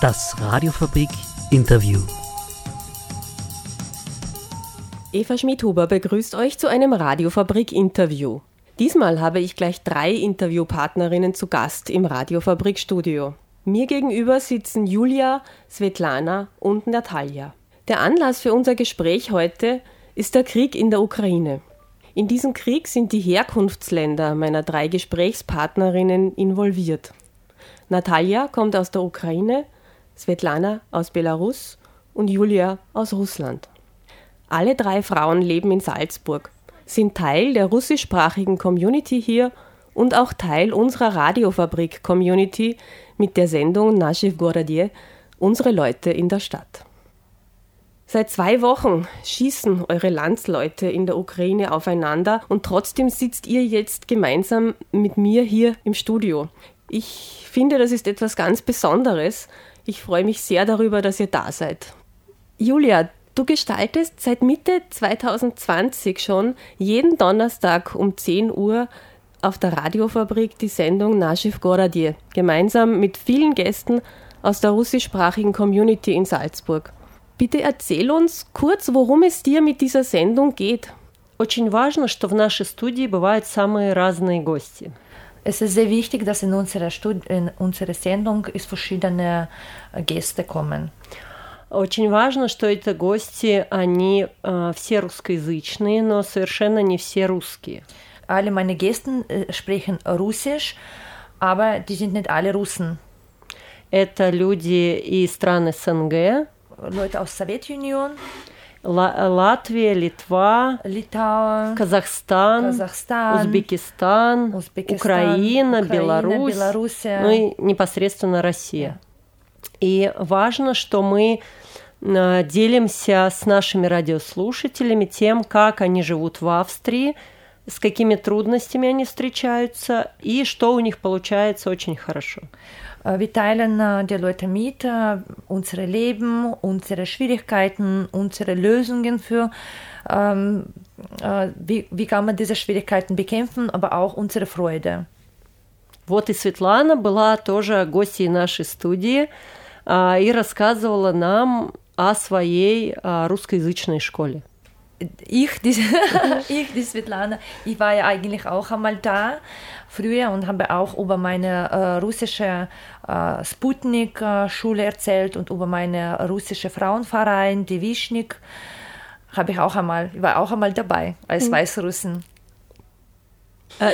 Das Radiofabrik-Interview. Eva Schmidhuber begrüßt euch zu einem Radiofabrik-Interview. Diesmal habe ich gleich 3 Interviewpartnerinnen zu Gast im Radiofabrik-Studio. Mir gegenüber sitzen Julia, Svetlana und Natalja. Der Anlass für unser Gespräch heute ist der Krieg in der Ukraine. In diesem Krieg sind die Herkunftsländer meiner 3 Gesprächspartnerinnen involviert. Natalja kommt aus der Ukraine, Svetlana aus Belarus und Julia aus Russland. Alle 3 Frauen leben in Salzburg, sind Teil der russischsprachigen Community hier und auch Teil unserer Radiofabrik-Community mit der Sendung Naschi w gorode, unsere Leute in der Stadt. Seit 2 Wochen schießen eure Landsleute in der Ukraine aufeinander und trotzdem sitzt ihr jetzt gemeinsam mit mir hier im Studio. Ich finde, das ist etwas ganz Besonderes. Ich freue mich sehr darüber, dass ihr da seid. Julia, du gestaltest seit Mitte 2020 schon jeden Donnerstag um 10 Uhr auf der Radiofabrik die Sendung Naschi w gorode, gemeinsam mit vielen Gästen aus der russischsprachigen Community in Salzburg. Bitte erzähl uns kurz, worum es dir mit dieser Sendung geht. Очень важно, что в нашей студии бывают самые разные гости. Es ist sehr wichtig, dass in unsere Sendung verschiedene Gäste kommen. Очень важно, что это гости, они все русскоязычные, но совершенно не все русские. Alle meine Gäste sprechen Russisch, aber die sind nicht alle Russen. Это люди из стран СНГ, Leute aus Sowjetunion, Латвия, Литва, Литва, Казахстан, Узбекистан, Украина, Беларусь, ну и непосредственно Россия. И важно, что мы делимся с нашими радиослушателями тем, как они живут в Австрии, с какими трудностями они встречаются и что у них получается очень хорошо. Wir teilen die Leute mit, unsere Leben, unsere Schwierigkeiten, unsere Lösungen für, wie kann man diese Schwierigkeiten bekämpfen, aber auch unsere Freude. Вот и Светлана была тоже гостьей нашей студии и рассказывала нам о своей русскоязычной школе. Die Svetlana, ich war ja eigentlich auch einmal da früher und habe auch über meine russische Sputnik-Schule erzählt und über meine russische Frauenverein, Devichnik, war auch einmal dabei als Weißrussen.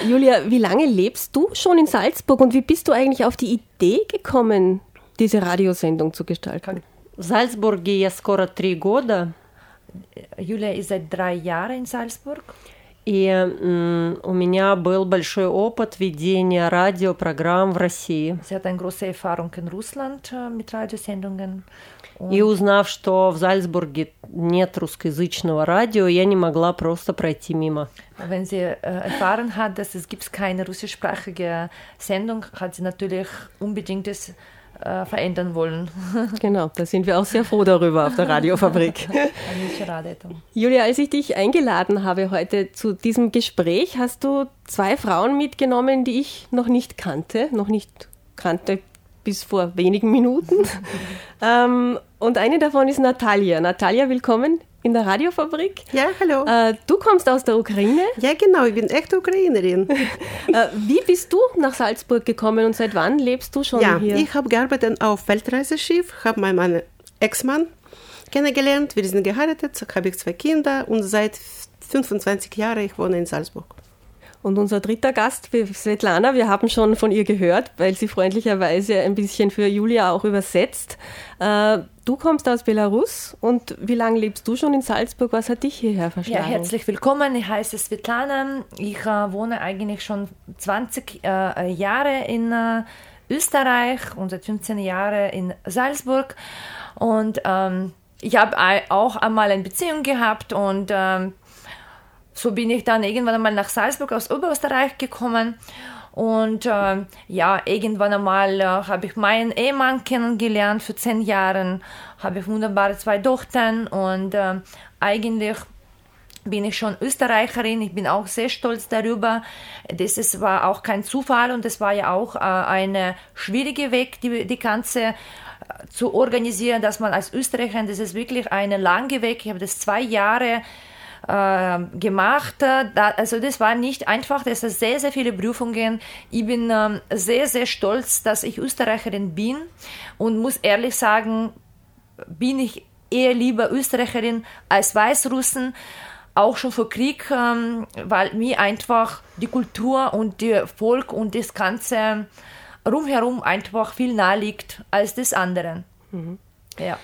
Julia, wie lange lebst du schon in Salzburg und wie bist du eigentlich auf die Idee gekommen, diese Radiosendung zu gestalten? В Зальцбурге я скоро 3 года. Julia ist seit 3 Jahren in Salzburg. И у меня был большой опыт ведения радиопрограмм в России. Sie hat eine große Erfahrung in Russland mit Radiosendungen. И узнав, что в Зальцбурге нет русскоязычного радио, я не могла просто пройти мимо. Wenn sie erfahren hat, dass es gibt keine russischsprachige Sendung, hat sie natürlich unbedingt das verändern wollen. Genau, da sind wir auch sehr froh darüber auf der Radiofabrik. Julia, als ich dich eingeladen habe heute zu diesem Gespräch, hast du 2 Frauen mitgenommen, die ich noch nicht kannte bis vor wenigen Minuten. Und eine davon ist Natalja. Natalja, willkommen in der Radiofabrik. Ja, hallo. Du kommst aus der Ukraine. Ja, genau, ich bin echte Ukrainerin. Wie bist du nach Salzburg gekommen und seit wann lebst du schon hier? Ja, ich habe gearbeitet auf Weltreiseschiff, habe meinen Ex-Mann kennengelernt, wir sind geheiratet, habe ich 2 Kinder und seit 25 Jahren ich wohne in Salzburg. Und unser dritter Gast, Svetlana, wir haben schon von ihr gehört, weil sie freundlicherweise ein bisschen für Julia auch übersetzt. Du kommst aus Belarus und wie lange lebst du schon in Salzburg? Was hat dich hierher verschlagen? Ja, herzlich willkommen. Ich heiße Svetlana. Ich wohne eigentlich schon 20 Jahre in Österreich und seit 15 Jahren in Salzburg. Und ich habe auch einmal eine Beziehung gehabt und so bin ich dann irgendwann einmal nach Salzburg aus Oberösterreich gekommen und irgendwann einmal habe ich meinen Ehemann kennengelernt. Für 10 Jahre habe ich wunderbare 2 Tochter und eigentlich bin ich schon Österreicherin. Ich bin auch sehr stolz darüber. Das war auch kein Zufall und das war ja auch ein schwieriger Weg, die ganze zu organisieren, dass man als Österreicherin, das ist wirklich ein langer Weg. Ich habe das 2 Jahre gemacht. Also das war nicht einfach, das sind sehr, sehr viele Prüfungen. Ich bin sehr, sehr stolz, dass ich Österreicherin bin und muss ehrlich sagen, bin ich eher lieber Österreicherin als Weißrussen, auch schon vor Krieg, weil mir einfach die Kultur und der Volk und das Ganze rumherum einfach viel nahe liegt als das andere. Mhm. Ja.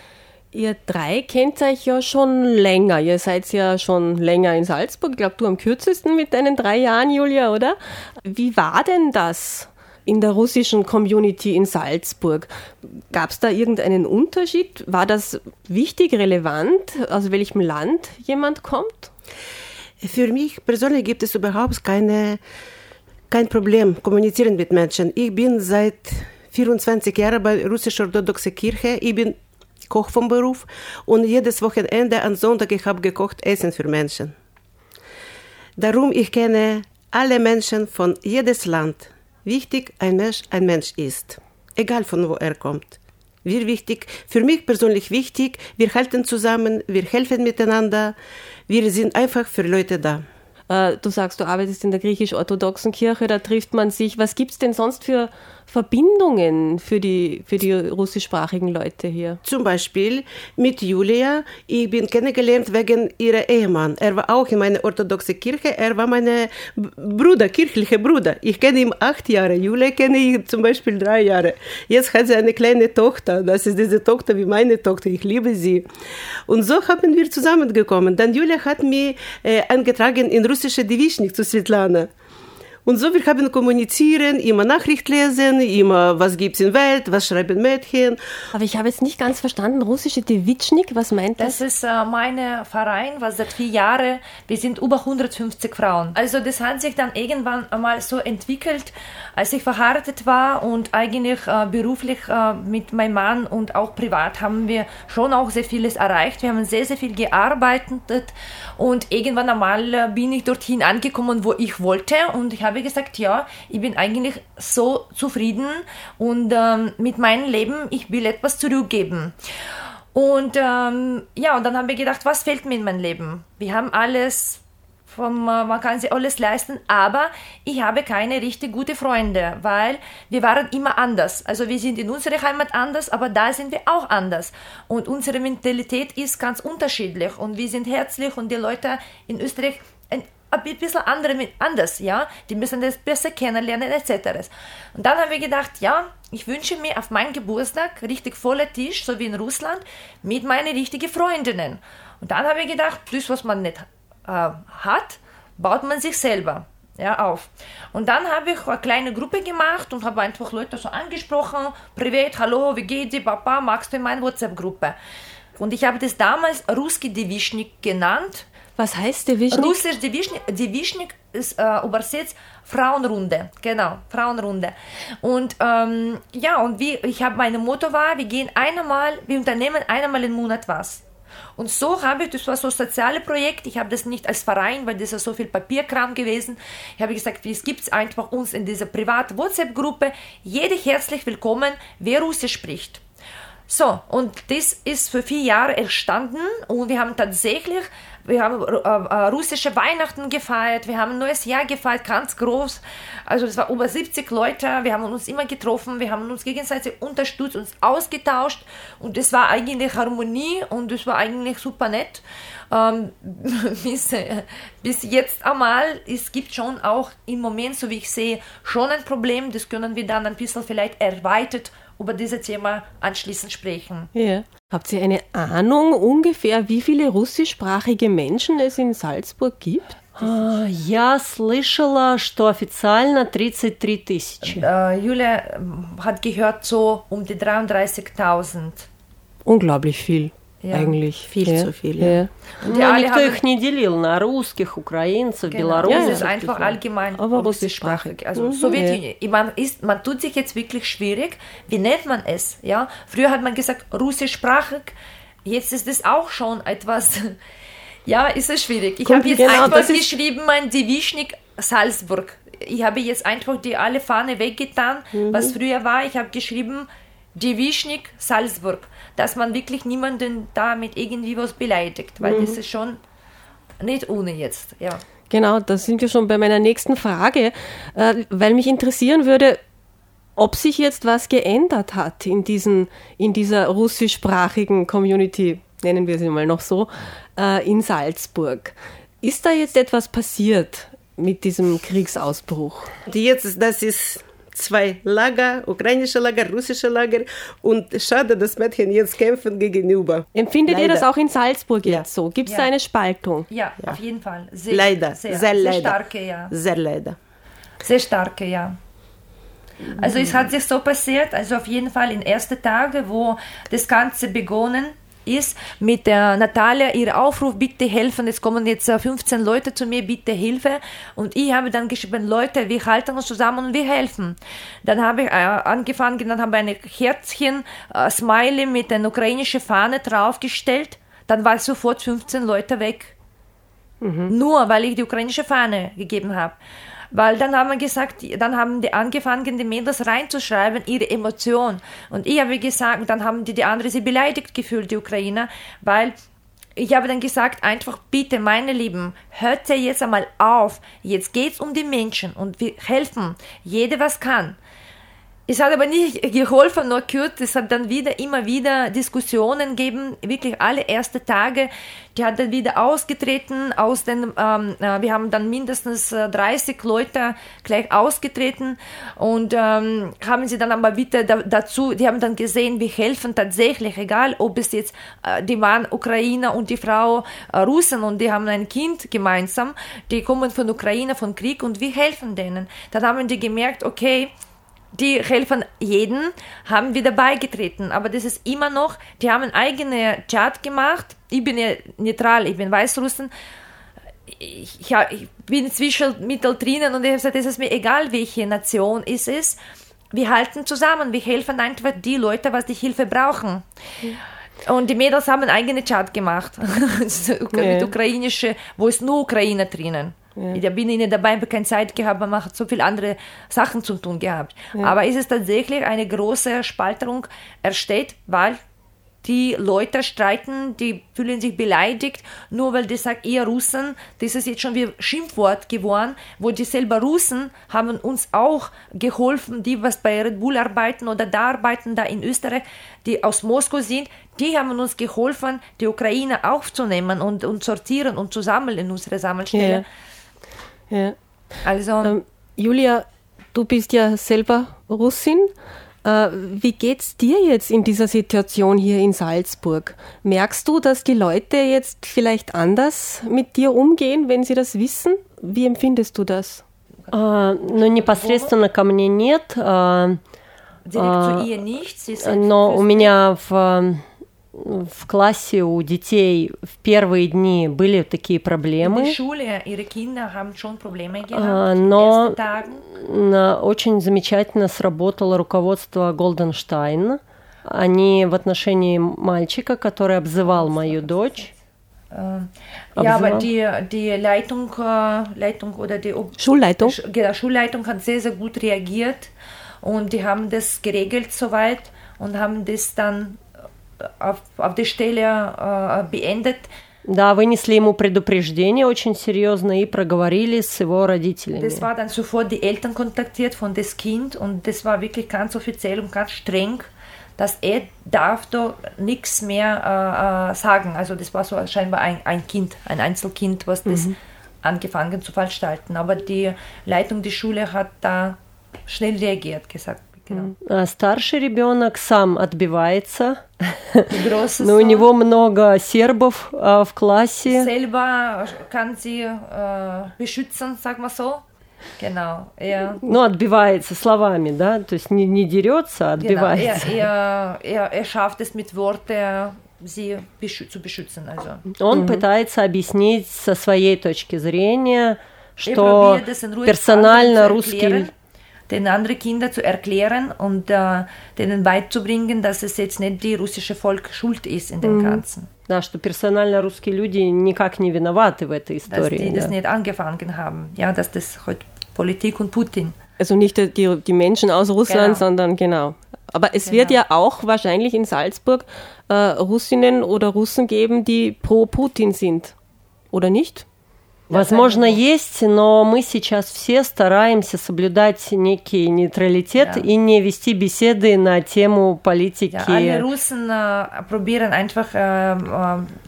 Ihr 3 kennt euch ja schon länger. Ihr seid ja schon länger in Salzburg. Ich glaube, du am kürzesten mit deinen 3 Jahren, Julia, oder? Wie war denn das in der russischen Community in Salzburg? Gab es da irgendeinen Unterschied? War das wichtig, relevant, aus welchem Land jemand kommt? Für mich persönlich gibt es überhaupt kein Problem, kommunizieren mit Menschen. Ich bin seit 24 Jahren bei der russischen orthodoxen Kirche. Ich bin Koch vom Beruf und jedes Wochenende am Sonntag ich habe gekocht Essen für Menschen. Darum ich kenne alle Menschen von jedes Land. Wichtig ein Mensch ist, egal von wo er kommt. Wir wichtig, für mich persönlich wichtig, wir halten zusammen, wir helfen miteinander, wir sind einfach für Leute da. Du sagst, du arbeitest in der griechisch-orthodoxen Kirche, da trifft man sich. Was gibt es denn sonst für Verbindungen für die russischsprachigen Leute hier? Zum Beispiel mit Julia. Ich bin kennengelernt wegen ihrer Ehemann. Er war auch in meiner orthodoxen Kirche. Er war mein Bruder, kirchlicher Bruder. Ich kenne ihn 8 Jahre. Julia kenne ich zum Beispiel 3 Jahre. Jetzt hat sie eine kleine Tochter. Das ist diese Tochter wie meine Tochter. Ich liebe sie. Und so haben wir zusammengekommen. Dann Julia hat mich eingetragen in Russland. Devichnik zu Svetlana. Und so, wir haben kommunizieren, immer Nachricht lesen, immer was gibt es in der Welt, was schreiben Mädchen. Aber ich habe jetzt nicht ganz verstanden, russische Devichnik, was meint das? Das ist mein Verein, was seit 4 Jahren, wir sind über 150 Frauen. Also das hat sich dann irgendwann mal so entwickelt, als ich verheiratet war und eigentlich beruflich mit meinem Mann und auch privat haben wir schon auch sehr vieles erreicht. Wir haben sehr, sehr viel gearbeitet und irgendwann einmal bin ich dorthin angekommen, wo ich wollte und ich habe gesagt, ja, ich bin eigentlich so zufrieden und mit meinem Leben, ich will etwas zurückgeben. Und ja, und dann haben wir gedacht, was fehlt mir in meinem Leben? Wir haben alles, man kann sich alles leisten, aber ich habe keine richtig gute Freunde, weil wir waren immer anders. Also wir sind in unserer Heimat anders, aber da sind wir auch anders. Und unsere Mentalität ist ganz unterschiedlich und wir sind herzlich und die Leute in Österreich ein bisschen anders, ja, die müssen das besser kennenlernen, etc. Und dann haben wir gedacht, ja, ich wünsche mir auf meinen Geburtstag richtig voller Tisch, so wie in Russland, mit meinen richtigen Freundinnen. Und dann haben wir gedacht, das, was man nicht hat, baut man sich selber auf. Und dann habe ich eine kleine Gruppe gemacht und habe einfach Leute so angesprochen, privat, hallo, wie geht's dir, Papa, magst du in meine WhatsApp-Gruppe? Und ich habe das damals Ruski Devichnik genannt. Was heißt Devichnik? Russisch Devichnik ist übersetzt Frauenrunde. Genau, Frauenrunde. Und ja, und meine Motto war, wir unternehmen einmal im Monat was. Und so habe ich, das war so ein soziales Projekt, ich habe das nicht als Verein, weil das ist so viel Papierkram gewesen. Ich habe gesagt, es gibt einfach uns in dieser privaten WhatsApp-Gruppe, jeder herzlich willkommen, wer Russisch spricht. So, und das ist für 4 Jahre entstanden und wir haben tatsächlich, russische Weihnachten gefeiert, wir haben ein neues Jahr gefeiert, ganz groß, also es war über 70 Leute, wir haben uns immer getroffen, wir haben uns gegenseitig unterstützt, uns ausgetauscht und es war eigentlich Harmonie und es war eigentlich super nett. Bis jetzt einmal, es gibt schon auch im Moment, so wie ich sehe, schon ein Problem, das können wir dann ein bisschen vielleicht erweitert über dieses Thema anschließend sprechen. Yeah. Habt ihr eine Ahnung ungefähr, wie viele russischsprachige Menschen es in Salzburg gibt? Я слышала, что официально 33 тысячи. Julia hat gehört, so um die 33.000. Unglaublich viel. Ja. Eigentlich. Viel zu viel. Ja. Und никто их не делил на русских, украинцев, белорусов. Das ist einfach allgemein russischsprachig. Also Sowjetunion. Ja. Man tut sich jetzt wirklich schwierig. Wie nennt man es? Ja? Früher hat man gesagt russischsprachig. Jetzt ist es auch schon etwas Ja, ist es schwierig. Ich habe jetzt einfach geschrieben, mein Devichnik Salzburg. Ich habe jetzt einfach die alle Fahne weggetan, was früher war. Ich habe geschrieben, Devichnik Salzburg. Dass man wirklich niemanden damit irgendwie was beleidigt. Weil das ist schon nicht ohne jetzt. Ja. Genau, da sind wir schon bei meiner nächsten Frage. Weil mich interessieren würde, ob sich jetzt was geändert hat in dieser russischsprachigen Community, nennen wir sie mal noch so, in Salzburg. Ist da jetzt etwas passiert mit diesem Kriegsausbruch? Jetzt, das ist zwei Lager, ukrainische Lager, russische Lager, und schade, dass Mädchen jetzt kämpfen gegenüber. Empfindet leider. Ihr das auch in Salzburg jetzt so? Gibt es da eine Spaltung? Ja, auf jeden Fall. Sehr, leider, sehr, sehr, sehr leider. Starke, ja. Sehr leider. Sehr starke, ja. Also es hat sich so passiert, also auf jeden Fall in den ersten Tagen, wo das Ganze begonnen ist, mit der Natalja, ihr Aufruf, bitte helfen, es kommen jetzt 15 Leute zu mir, bitte Hilfe. Und ich habe dann geschrieben, Leute, wir halten uns zusammen und wir helfen. Dann habe ich angefangen, dann habe ich ein Herzchen, Smiley mit einer ukrainischen Fahne draufgestellt, dann waren sofort 15 Leute weg. Nur, weil ich die ukrainische Fahne gegeben habe. Weil dann haben wir gesagt, dann haben die angefangen, die Mädels reinzuschreiben, ihre Emotionen. Und ich habe gesagt, dann haben die anderen sie beleidigt gefühlt, die Ukrainer, weil ich habe dann gesagt, einfach bitte, meine Lieben, hört ja jetzt einmal auf. Jetzt geht's um die Menschen und wir helfen. Jeder was kann. Es hat aber nicht geholfen, nur kurz. Es hat dann immer wieder Diskussionen gegeben, wirklich alle ersten Tage. Die hat dann wieder ausgetreten aus den, wir haben dann mindestens 30 Leute gleich ausgetreten und haben sie dann aber wieder dazu, die haben dann gesehen, wir helfen tatsächlich, egal ob es jetzt, die waren Ukrainer und die Frau Russen und die haben ein Kind gemeinsam, die kommen von Ukraine, von Krieg und wir helfen denen. Dann haben die gemerkt, okay, die helfen jeden, haben wieder beigetreten. Aber das ist immer noch, die haben einen eigenen Chat gemacht. Ich bin ja neutral, ich bin Weißrussen. Ich bin zwischen mittendrin und ich habe gesagt, es ist mir egal, welche Nation es ist. Wir halten zusammen, wir helfen einfach die Leute, was die Hilfe brauchen. Und die Mädels haben einen eigenen Chat gemacht. Mit ukrainische, wo ist nur Ukrainer drinnen. Ja. Ich bin nicht dabei, habe keine Zeit gehabt, man hat so viele andere Sachen zu tun gehabt. Ja. Aber es ist tatsächlich eine große Spaltung entsteht, weil die Leute streiten, die fühlen sich beleidigt, nur weil die sagen, ihr Russen, das ist jetzt schon wie ein Schimpfwort geworden, wo die selber Russen haben uns auch geholfen, die was bei Red Bull arbeiten oder da arbeiten, da in Österreich, die aus Moskau sind, die haben uns geholfen, die Ukraine aufzunehmen und sortieren und zu sammeln in unsere Sammelstelle. Ja. Ja. Also, Julia, du bist ja selber Russin. Wie geht's dir jetzt in dieser Situation hier in Salzburg? Merkst du, dass die Leute jetzt vielleicht anders mit dir umgehen, wenn sie das wissen? Wie empfindest du das? Ну, непосредственно ко мне нет. Direkt zu ihr nichts. Но у меня в классе у детей в первые дни были такие проблемы. В школе ihre Kinder haben schon Probleme gehabt. Но очень замечательно сработало руководство Голденштайн. Они в отношении мальчика, который обзывал мою дочь. Ja, aber die Leitung oder die Schulleitung. Die Schulleitung hat sehr, sehr gut reagiert und die haben das geregelt soweit und haben das dann auf der Stelle beendet. Да, вынесли ему предупреждение очень серьезно и проговорили с его родителями. Das war dann sofort die Eltern kontaktiert von das Kind und das war wirklich ganz offiziell und ganz streng, dass er darf da nichts mehr sagen. Also das war so scheinbar ein Kind, ein Einzelkind, was das angefangen zu veranstalten. Aber die Leitung der Schule hat da schnell reagiert, gesagt. А старший ребенок сам отбивается, но у него много сербов в классе. Selber kann sie beschützen, sagen wir so. Genau. Ну, отбивается словами, да, то есть не дерется, а отбивается. Er schafft es mit Worten, sie zu beschützen. Also. Он пытается объяснить со своей точки зрения, что персонально русский den anderen Kindern zu erklären und denen beizubringen, dass es jetzt nicht die russische Volk schuld ist in dem Ganzen. Да, что персонально русские люди никак не виноваты в этой истории. Dass die das nicht angefangen haben, ja, dass das heute Politik und Putin. Also nicht die Menschen aus Russland, sondern Aber es wird ja auch wahrscheinlich in Salzburg Russinnen oder Russen geben, die pro Putin sind, oder nicht? Возможно, есть, но мы сейчас все стараемся соблюдать некий нейтралитет и не вести беседы на тему политики. Ja, alle Russen probieren einfach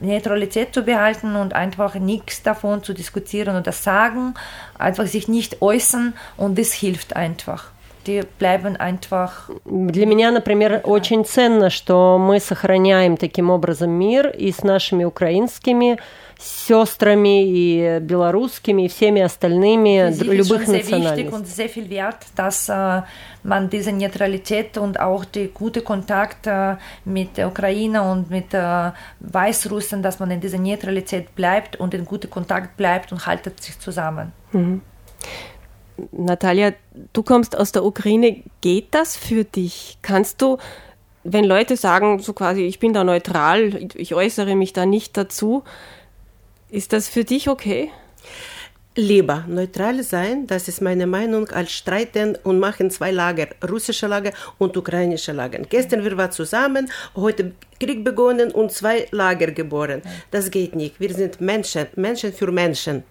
Neutralität zu behalten und einfach nichts davon zu diskutieren oder sagen, einfach sich nicht äußern, und das hilft einfach. Die bleiben einfach. Для меня, например, очень ценно, что мы сохраняем таким образом мир и с нашими украинскими сестрами и белорусскими и всеми остальными любых национальностей. Man diese Neutralität und auch die gute Kontakt mit der Ukraine und mit Weißrussen, dass man in dieser Neutralität bleibt und in guter Kontakt bleibt und haltet sich zusammen. Mhm. Natalja, du kommst aus der Ukraine. Geht das für dich? Kannst du, wenn Leute sagen, so quasi, ich bin da neutral, ich äußere mich da nicht dazu, ist das für dich okay? Lieber neutral sein, das ist meine Meinung, als streiten und machen zwei Lager, russische Lager und ukrainische Lager. Gestern wir waren zusammen, heute Krieg begonnen und zwei Lager geboren. Das geht nicht. Wir sind Menschen, Menschen für Menschen.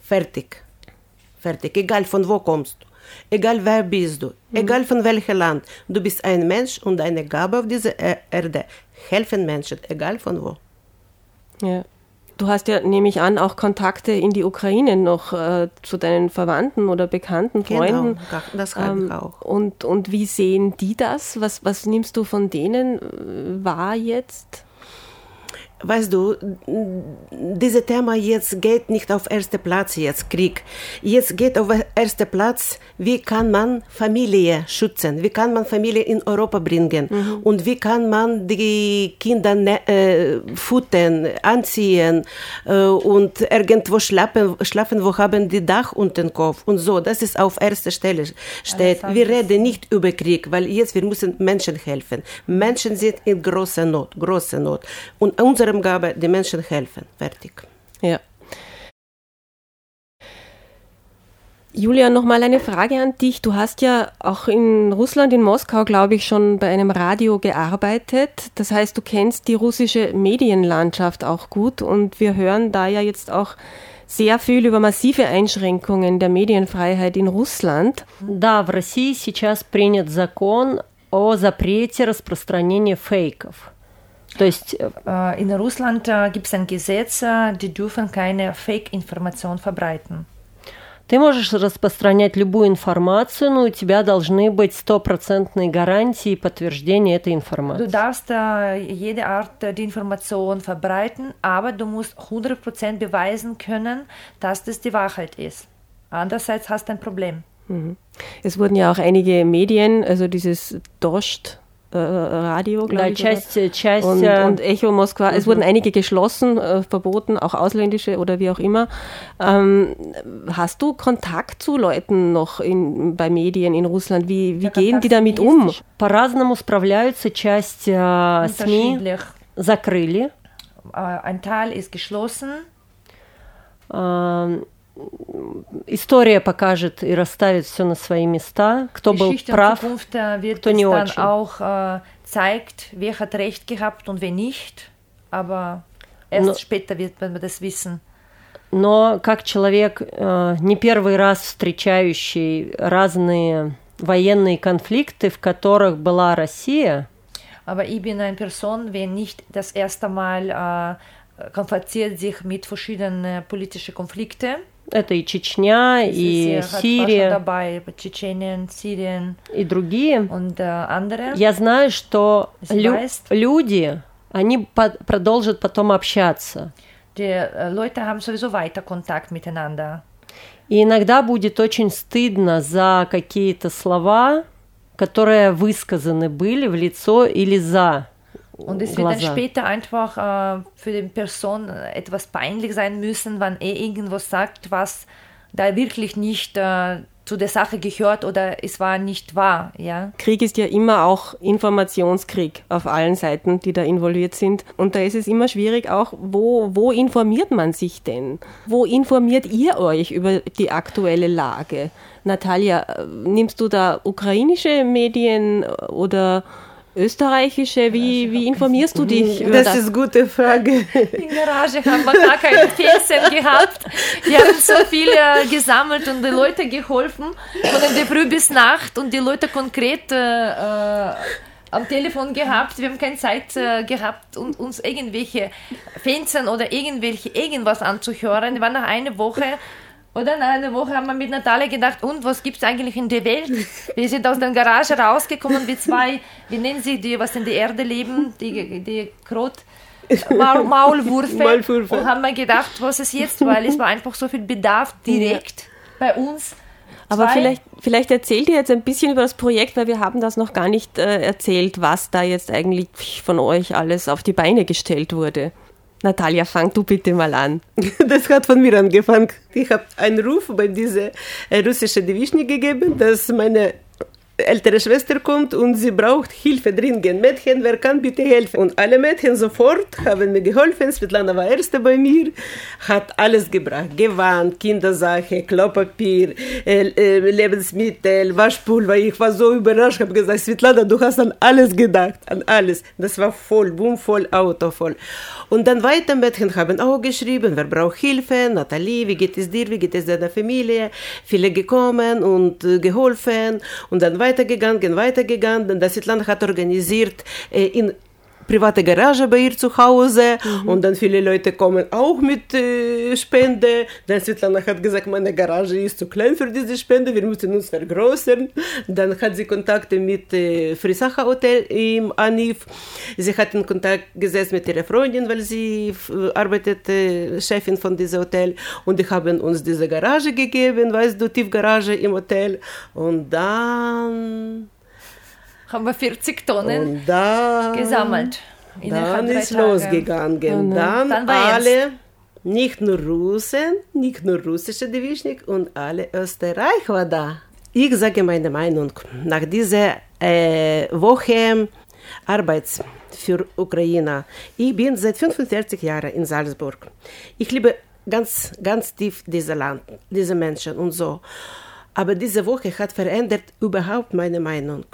Fertig. Egal von wo kommst du, egal wer bist du, egal von welchem Land. Du bist ein Mensch und eine Gabe auf dieser Erde. Helfen Menschen, egal von wo. Ja. Du hast ja, nehme ich an, auch Kontakte in die Ukraine noch zu deinen Verwandten oder Bekannten, Freunden. Genau, das haben wir auch. Und wie sehen die das? Was nimmst du von denen wahr jetzt? Weißt du, dieses Thema jetzt geht nicht auf ersten Platz, jetzt Krieg. Jetzt geht auf ersten Platz, wie kann man Familie schützen, wie kann man Familie in Europa bringen und wie kann man die Kinder füttern, anziehen und irgendwo schlafen, wo haben die Dach unter dem Kopf und so. Das ist auf erster Stelle steht. Wir reden nicht über Krieg, weil jetzt wir müssen Menschen helfen. Menschen sind in großer Not. Und unsere Gabe, die Menschen helfen. Fertig. Ja. Julia, nochmal eine Frage an dich. Du hast ja auch in Russland, in Moskau, glaube ich, schon bei einem Radio gearbeitet. Das heißt, du kennst die russische Medienlandschaft auch gut, und wir hören da ja jetzt auch sehr viel über massive Einschränkungen der Medienfreiheit in Russland. Да, в России сейчас принят закон о запрете распространения фейков. In Russland gibt es ein Gesetz, die dürfen keine Fake-Information verbreiten. Ты можешь распространять любую информацию, но у тебя должны быть 100-процентные гарантии подтверждения этой информации. Du darfst jede Art die Information verbreiten, aber du musst 100% beweisen können, dass das die Wahrheit ist. Andererseits hast du ein Problem. Es wurden ja auch einige Medien, also dieses Dost Radio, glaube ich, und Echo Moskwa. Es wurden einige geschlossen, verboten, auch ausländische oder wie auch immer. Hast du Kontakt zu Leuten noch bei Medien in Russland? Wie gehen die damit um? По-разному справляются, часть СМИ закрыли. Ein Teil ist geschlossen. История покажет и расставит все на свои места, кто был прав, кто не очень. Auch zeigt, wer hat recht gehabt und wer nicht, aber erst später wird man das wissen. Но как человек, не первый раз встречающий разные военные конфликты, в которых была Россия, aber ich bin eine Person, wer nicht das erste Mal konfrontiert sich mit verschiedenen politischen Konflikten. Это и Чечня, и Сирия, dabei, Чеченien, Syrien, и другие. Und, Я знаю, что люди, они продолжат потом общаться. Die Leute haben sowieso weiter Kontakt miteinander. И иногда будет очень стыдно за какие-то слова, которые высказаны были в лицо или за. Und es wird dann später einfach für die Person etwas peinlich sein müssen, wenn irgendwas sagt, was da wirklich nicht zu der Sache gehört oder es war nicht wahr. Ja? Krieg ist ja immer auch Informationskrieg auf allen Seiten, die da involviert sind. Und da ist es immer schwierig auch, wo informiert man sich denn? Wo informiert ihr euch über die aktuelle Lage? Natalja, nimmst du da ukrainische Medien oder österreichische? Wie informierst du dich über das? Das ist eine gute Frage. In der Garage haben wir gar keine Pässe gehabt. Wir haben so viel gesammelt und den Leuten geholfen. Von der Früh bis Nacht und die Leute konkret am Telefon gehabt. Wir haben keine Zeit gehabt, uns irgendwelche Fernsehen oder irgendwas anzuhören. War nach einer Woche... Oder nach einer Woche haben wir mit Natalja gedacht, und was gibt's eigentlich in der Welt? Wir sind aus der Garage rausgekommen, wir zwei, wie nennen sie die, was in der Erde leben, die Maulwürfe. Und haben wir gedacht, was ist jetzt, weil es war einfach so viel Bedarf direkt bei uns. Aber vielleicht erzählt ihr jetzt ein bisschen über das Projekt, weil wir haben das noch gar nicht erzählt, was da jetzt eigentlich von euch alles auf die Beine gestellt wurde. Natalja, fang du bitte mal an. Das hat von mir angefangen. Ich habe einen Ruf bei dieser russischen Devichnik gegeben, dass meine ältere Schwester kommt und sie braucht Hilfe dringend. Mädchen, wer kann bitte helfen? Und alle Mädchen sofort haben mir geholfen. Svetlana war erste bei mir, hat alles gebracht. Gewand, Kindersache, Klopapier, Lebensmittel, Waschpulver. Ich war so überrascht, habe gesagt, Svetlana, du hast an alles gedacht, an alles. Das war voll, boom, voll, Auto, voll. Und dann weiter Mädchen haben auch geschrieben, wer braucht Hilfe? Nathalie, wie geht es dir? Wie geht es deiner Familie? Viele gekommen und geholfen und dann weitergegangen, denn das Land hat organisiert in private Garage bei ihr zu Hause und dann viele Leute kommen auch mit Spende. Dann Svetlana hat gesagt, meine Garage ist zu klein für diese Spende, wir müssen uns vergrößern. Dann hat sie Kontakte mit Frisacher Hotel im Anif. Sie hat in Kontakt gesetzt mit ihrer Freundin, weil sie arbeitet Chefin von diesem Hotel und die haben uns diese Garage gegeben, weißt du, Tiefgarage im Hotel und dann... haben wir 40 Tonnen gesammelt. Dann ist losgegangen. Mhm. Dann alle, nicht nur Russen, nicht nur russische Devichnik und alle Österreich war da. Ich sage meine Meinung, nach dieser Woche Arbeit für Ukrainer. Ich bin seit 45 Jahren in Salzburg. Ich liebe ganz, ganz tief dieses Land, diese Menschen und so. Aber diese Woche hat verändert überhaupt meine Meinung.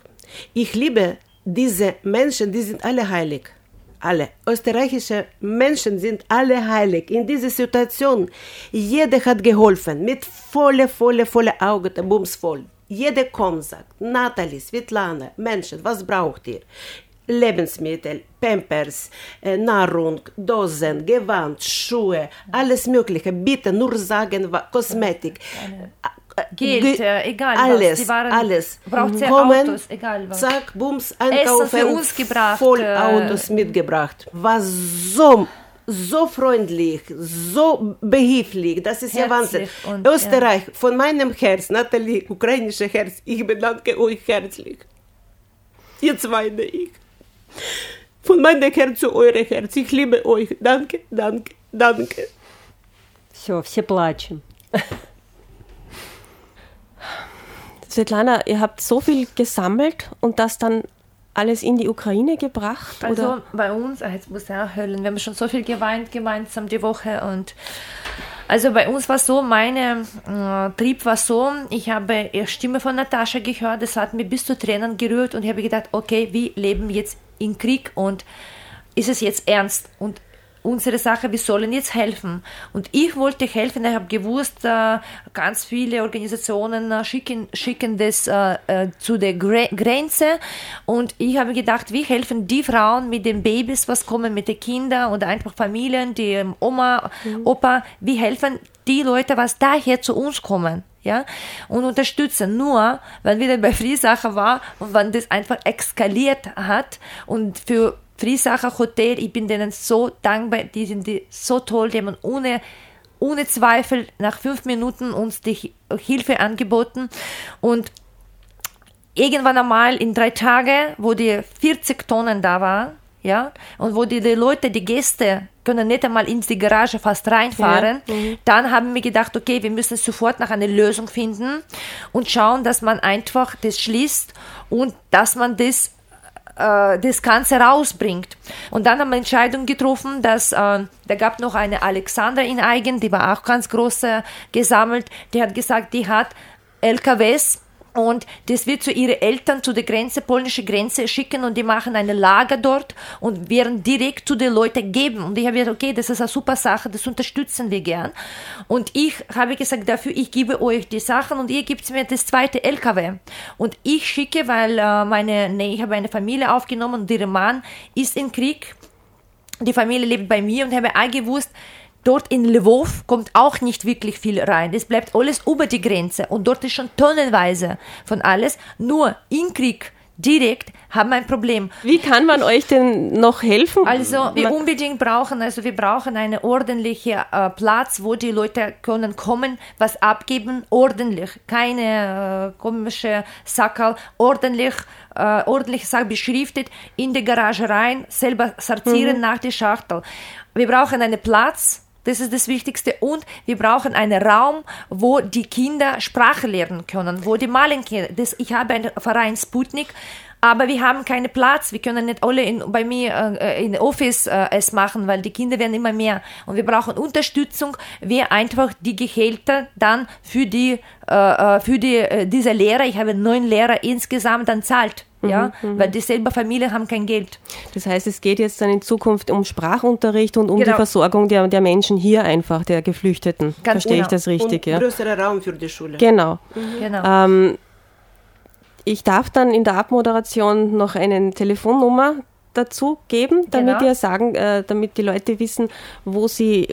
Ich liebe diese Menschen, die sind alle heilig. Alle österreichische Menschen sind alle heilig. In dieser Situation, jeder hat geholfen, mit volle Augen, bumsvoll. Jeder kommt, sagt, Natalie, Svetlana, Menschen, was braucht ihr? Lebensmittel, Pampers, Nahrung, Dosen, Gewand, Schuhe, alles Mögliche. Bitte nur sagen, Kosmetik. Geld, egal alles, was, die Waren, alles. Braucht sehr Autos, egal was. Zack, Bums, Einkaufen, Essen für uns gebracht, Vollautos mitgebracht. War so freundlich, so behilflich, das ist ja Wahnsinn. Und, Österreich, von meinem Herz, Natalie, ukrainische Herz, ich bedanke euch herzlich. Jetzt weine ich. Von meinem Herz zu eurem Herz, ich liebe euch. Danke, danke, danke. So, все плачем. Svetlana, ihr habt so viel gesammelt und das dann alles in die Ukraine gebracht? Also oder? Bei uns, jetzt muss ich auch heulen, wir haben schon so viel geweint gemeinsam die Woche. Und also bei uns war so, mein Trieb war so, ich habe die Stimme von Natascha gehört, das hat mich bis zu Tränen gerührt und ich habe gedacht, okay, wir leben jetzt im Krieg und ist es jetzt ernst und unsere Sache, wir sollen jetzt helfen. Und ich wollte helfen, ich habe gewusst, ganz viele Organisationen schicken das zu der Grenze. Und ich habe gedacht, wir helfen die Frauen mit den Babys, was kommen mit den Kindern oder einfach Familien, die Oma, Opa. Wir helfen die Leute, was daher zu uns kommen. Ja, und unterstützen. Nur, wenn wieder bei Frisacher war und wenn das einfach eskaliert hat und für Frisacher Hotel, ich bin denen so dankbar, die sind so toll, die haben ohne Zweifel nach 5 Minuten uns die Hilfe angeboten und irgendwann einmal in 3 Tagen, wo die 40 Tonnen da waren, ja, und wo die Leute, die Gäste, können nicht einmal in die Garage fast reinfahren, ja. Dann haben wir gedacht, okay, wir müssen sofort nach einer Lösung finden und schauen, dass man einfach das schließt und dass man das Ganze rausbringt. Und dann haben wir Entscheidung getroffen, dass da gab noch eine Alexandra in Eigen, die war auch ganz groß gesammelt, die hat gesagt, die hat LKWs und das wird zu ihren Eltern zu der Grenze, polnische Grenze schicken und die machen ein Lager dort und werden direkt zu den Leuten geben. Und ich habe gesagt, okay, das ist eine super Sache, das unterstützen wir gern. Und ich habe gesagt, dafür, ich gebe euch die Sachen und ihr gebt mir das zweite LKW. Und ich schicke, weil ich habe eine Familie aufgenommen und ihr Mann ist im Krieg. Die Familie lebt bei mir und habe auch gewusst, dort in Lwów kommt auch nicht wirklich viel rein. Das bleibt alles über die Grenze. Und dort ist schon tonnenweise von alles. Nur im Krieg direkt haben wir ein Problem. Wie kann man euch denn noch helfen? Also wir brauchen einen ordentlichen Platz, wo die Leute können kommen, was abgeben, ordentlich. Keine komische Sackerl, ordentlich Sachen beschriftet, in die Garage rein, selber sortieren nach der Schachtel. Wir brauchen einen Platz, das ist das Wichtigste, und wir brauchen einen Raum, wo die Kinder Sprache lernen können, wo die malen können. Ich habe einen Verein Sputnik, aber wir haben keinen Platz. Wir können nicht alle bei mir in Office es machen, weil die Kinder werden immer mehr. Und wir brauchen Unterstützung, wer einfach die Gehälter dann für diese Lehrer, ich habe 9 Lehrer insgesamt, dann zahlt. Ja, weil die selber Familien haben kein Geld. Das heißt, es geht jetzt dann in Zukunft um Sprachunterricht und um die Versorgung der Menschen hier einfach, der Geflüchteten. Ganz Verstehe ich das richtig? Und größerer Raum für die Schule. Genau. Ich darf dann in der Abmoderation noch eine Telefonnummer dazu geben, damit ihr sagen, damit die Leute wissen, wo sie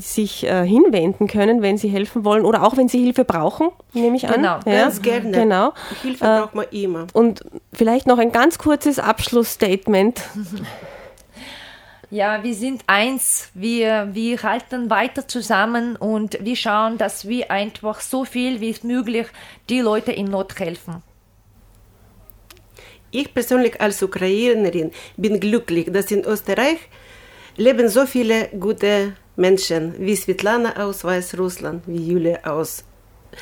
sich hinwenden können, wenn sie helfen wollen oder auch wenn sie Hilfe brauchen, nehme ich an. Genau, ganz gerne. Genau. Hilfe braucht man immer. Und vielleicht noch ein ganz kurzes Abschlussstatement. Ja, wir sind eins, wir halten weiter zusammen und wir schauen, dass wir einfach so viel wie möglich die Leute in Not helfen. Ich persönlich als Ukrainerin bin glücklich, dass in Österreich leben so viele gute Menschen wie Svetlana aus Weißrussland, wie Julia aus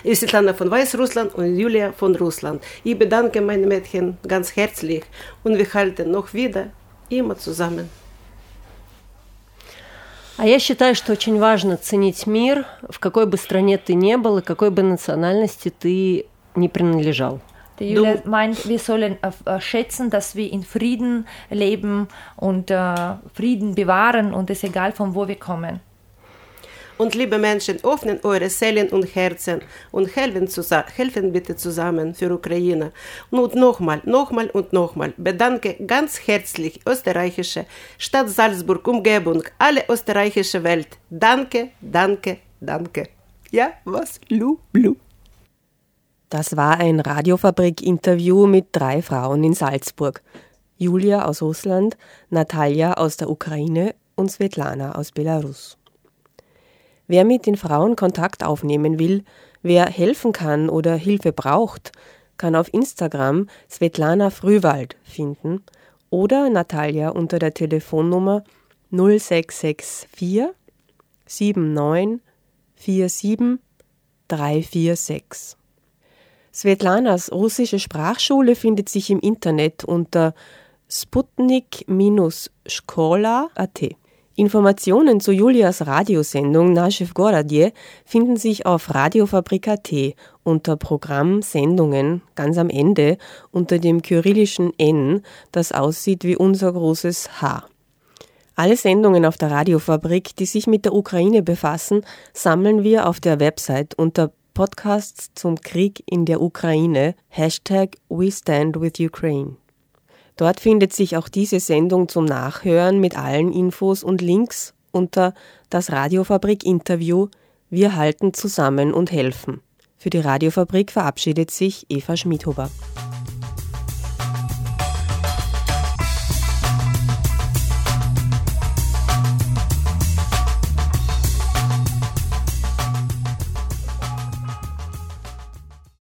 Svetlana von Weißrussland und Julia von Russland. Ich bedanke meine Mädchen ganz herzlich und wir halten noch wieder immer zusammen. А я считаю, что очень важно ценить мир, в какой бы стране ты ни был и какой бы национальности ты не принадлежал. Die Julia meint, wir sollen schätzen, dass wir in Frieden leben und Frieden bewahren und es ist egal, von wo wir kommen. Und liebe Menschen, öffnen eure Seelen und Herzen und helfen bitte zusammen für Ukraine. Und nochmal bedanke ganz herzlich österreichische Stadt Salzburg, Umgebung, alle österreichische Welt. Danke. Ja, was? Lu. Das war ein Radiofabrik-Interview mit 3 Frauen in Salzburg. Julia aus Russland, Natalja aus der Ukraine und Svetlana aus Belarus. Wer mit den Frauen Kontakt aufnehmen will, wer helfen kann oder Hilfe braucht, kann auf Instagram Svetlana Frühwald finden oder Natalja unter der Telefonnummer 0664 79 47 346. Svetlanas russische Sprachschule findet sich im Internet unter sputnik-schkola.at. Informationen zu Julias Radiosendung Naschi w gorode finden sich auf Radiofabrik.at unter Programm Sendungen ganz am Ende unter dem kyrillischen N, das aussieht wie unser großes H. Alle Sendungen auf der Radiofabrik, die sich mit der Ukraine befassen, sammeln wir auf der Website unter Podcasts zum Krieg in der Ukraine, #WeStandWithUkraine. Dort findet sich auch diese Sendung zum Nachhören mit allen Infos und Links unter das Radiofabrik-Interview Wir halten zusammen und helfen. Für die Radiofabrik verabschiedet sich Eva Schmidhuber.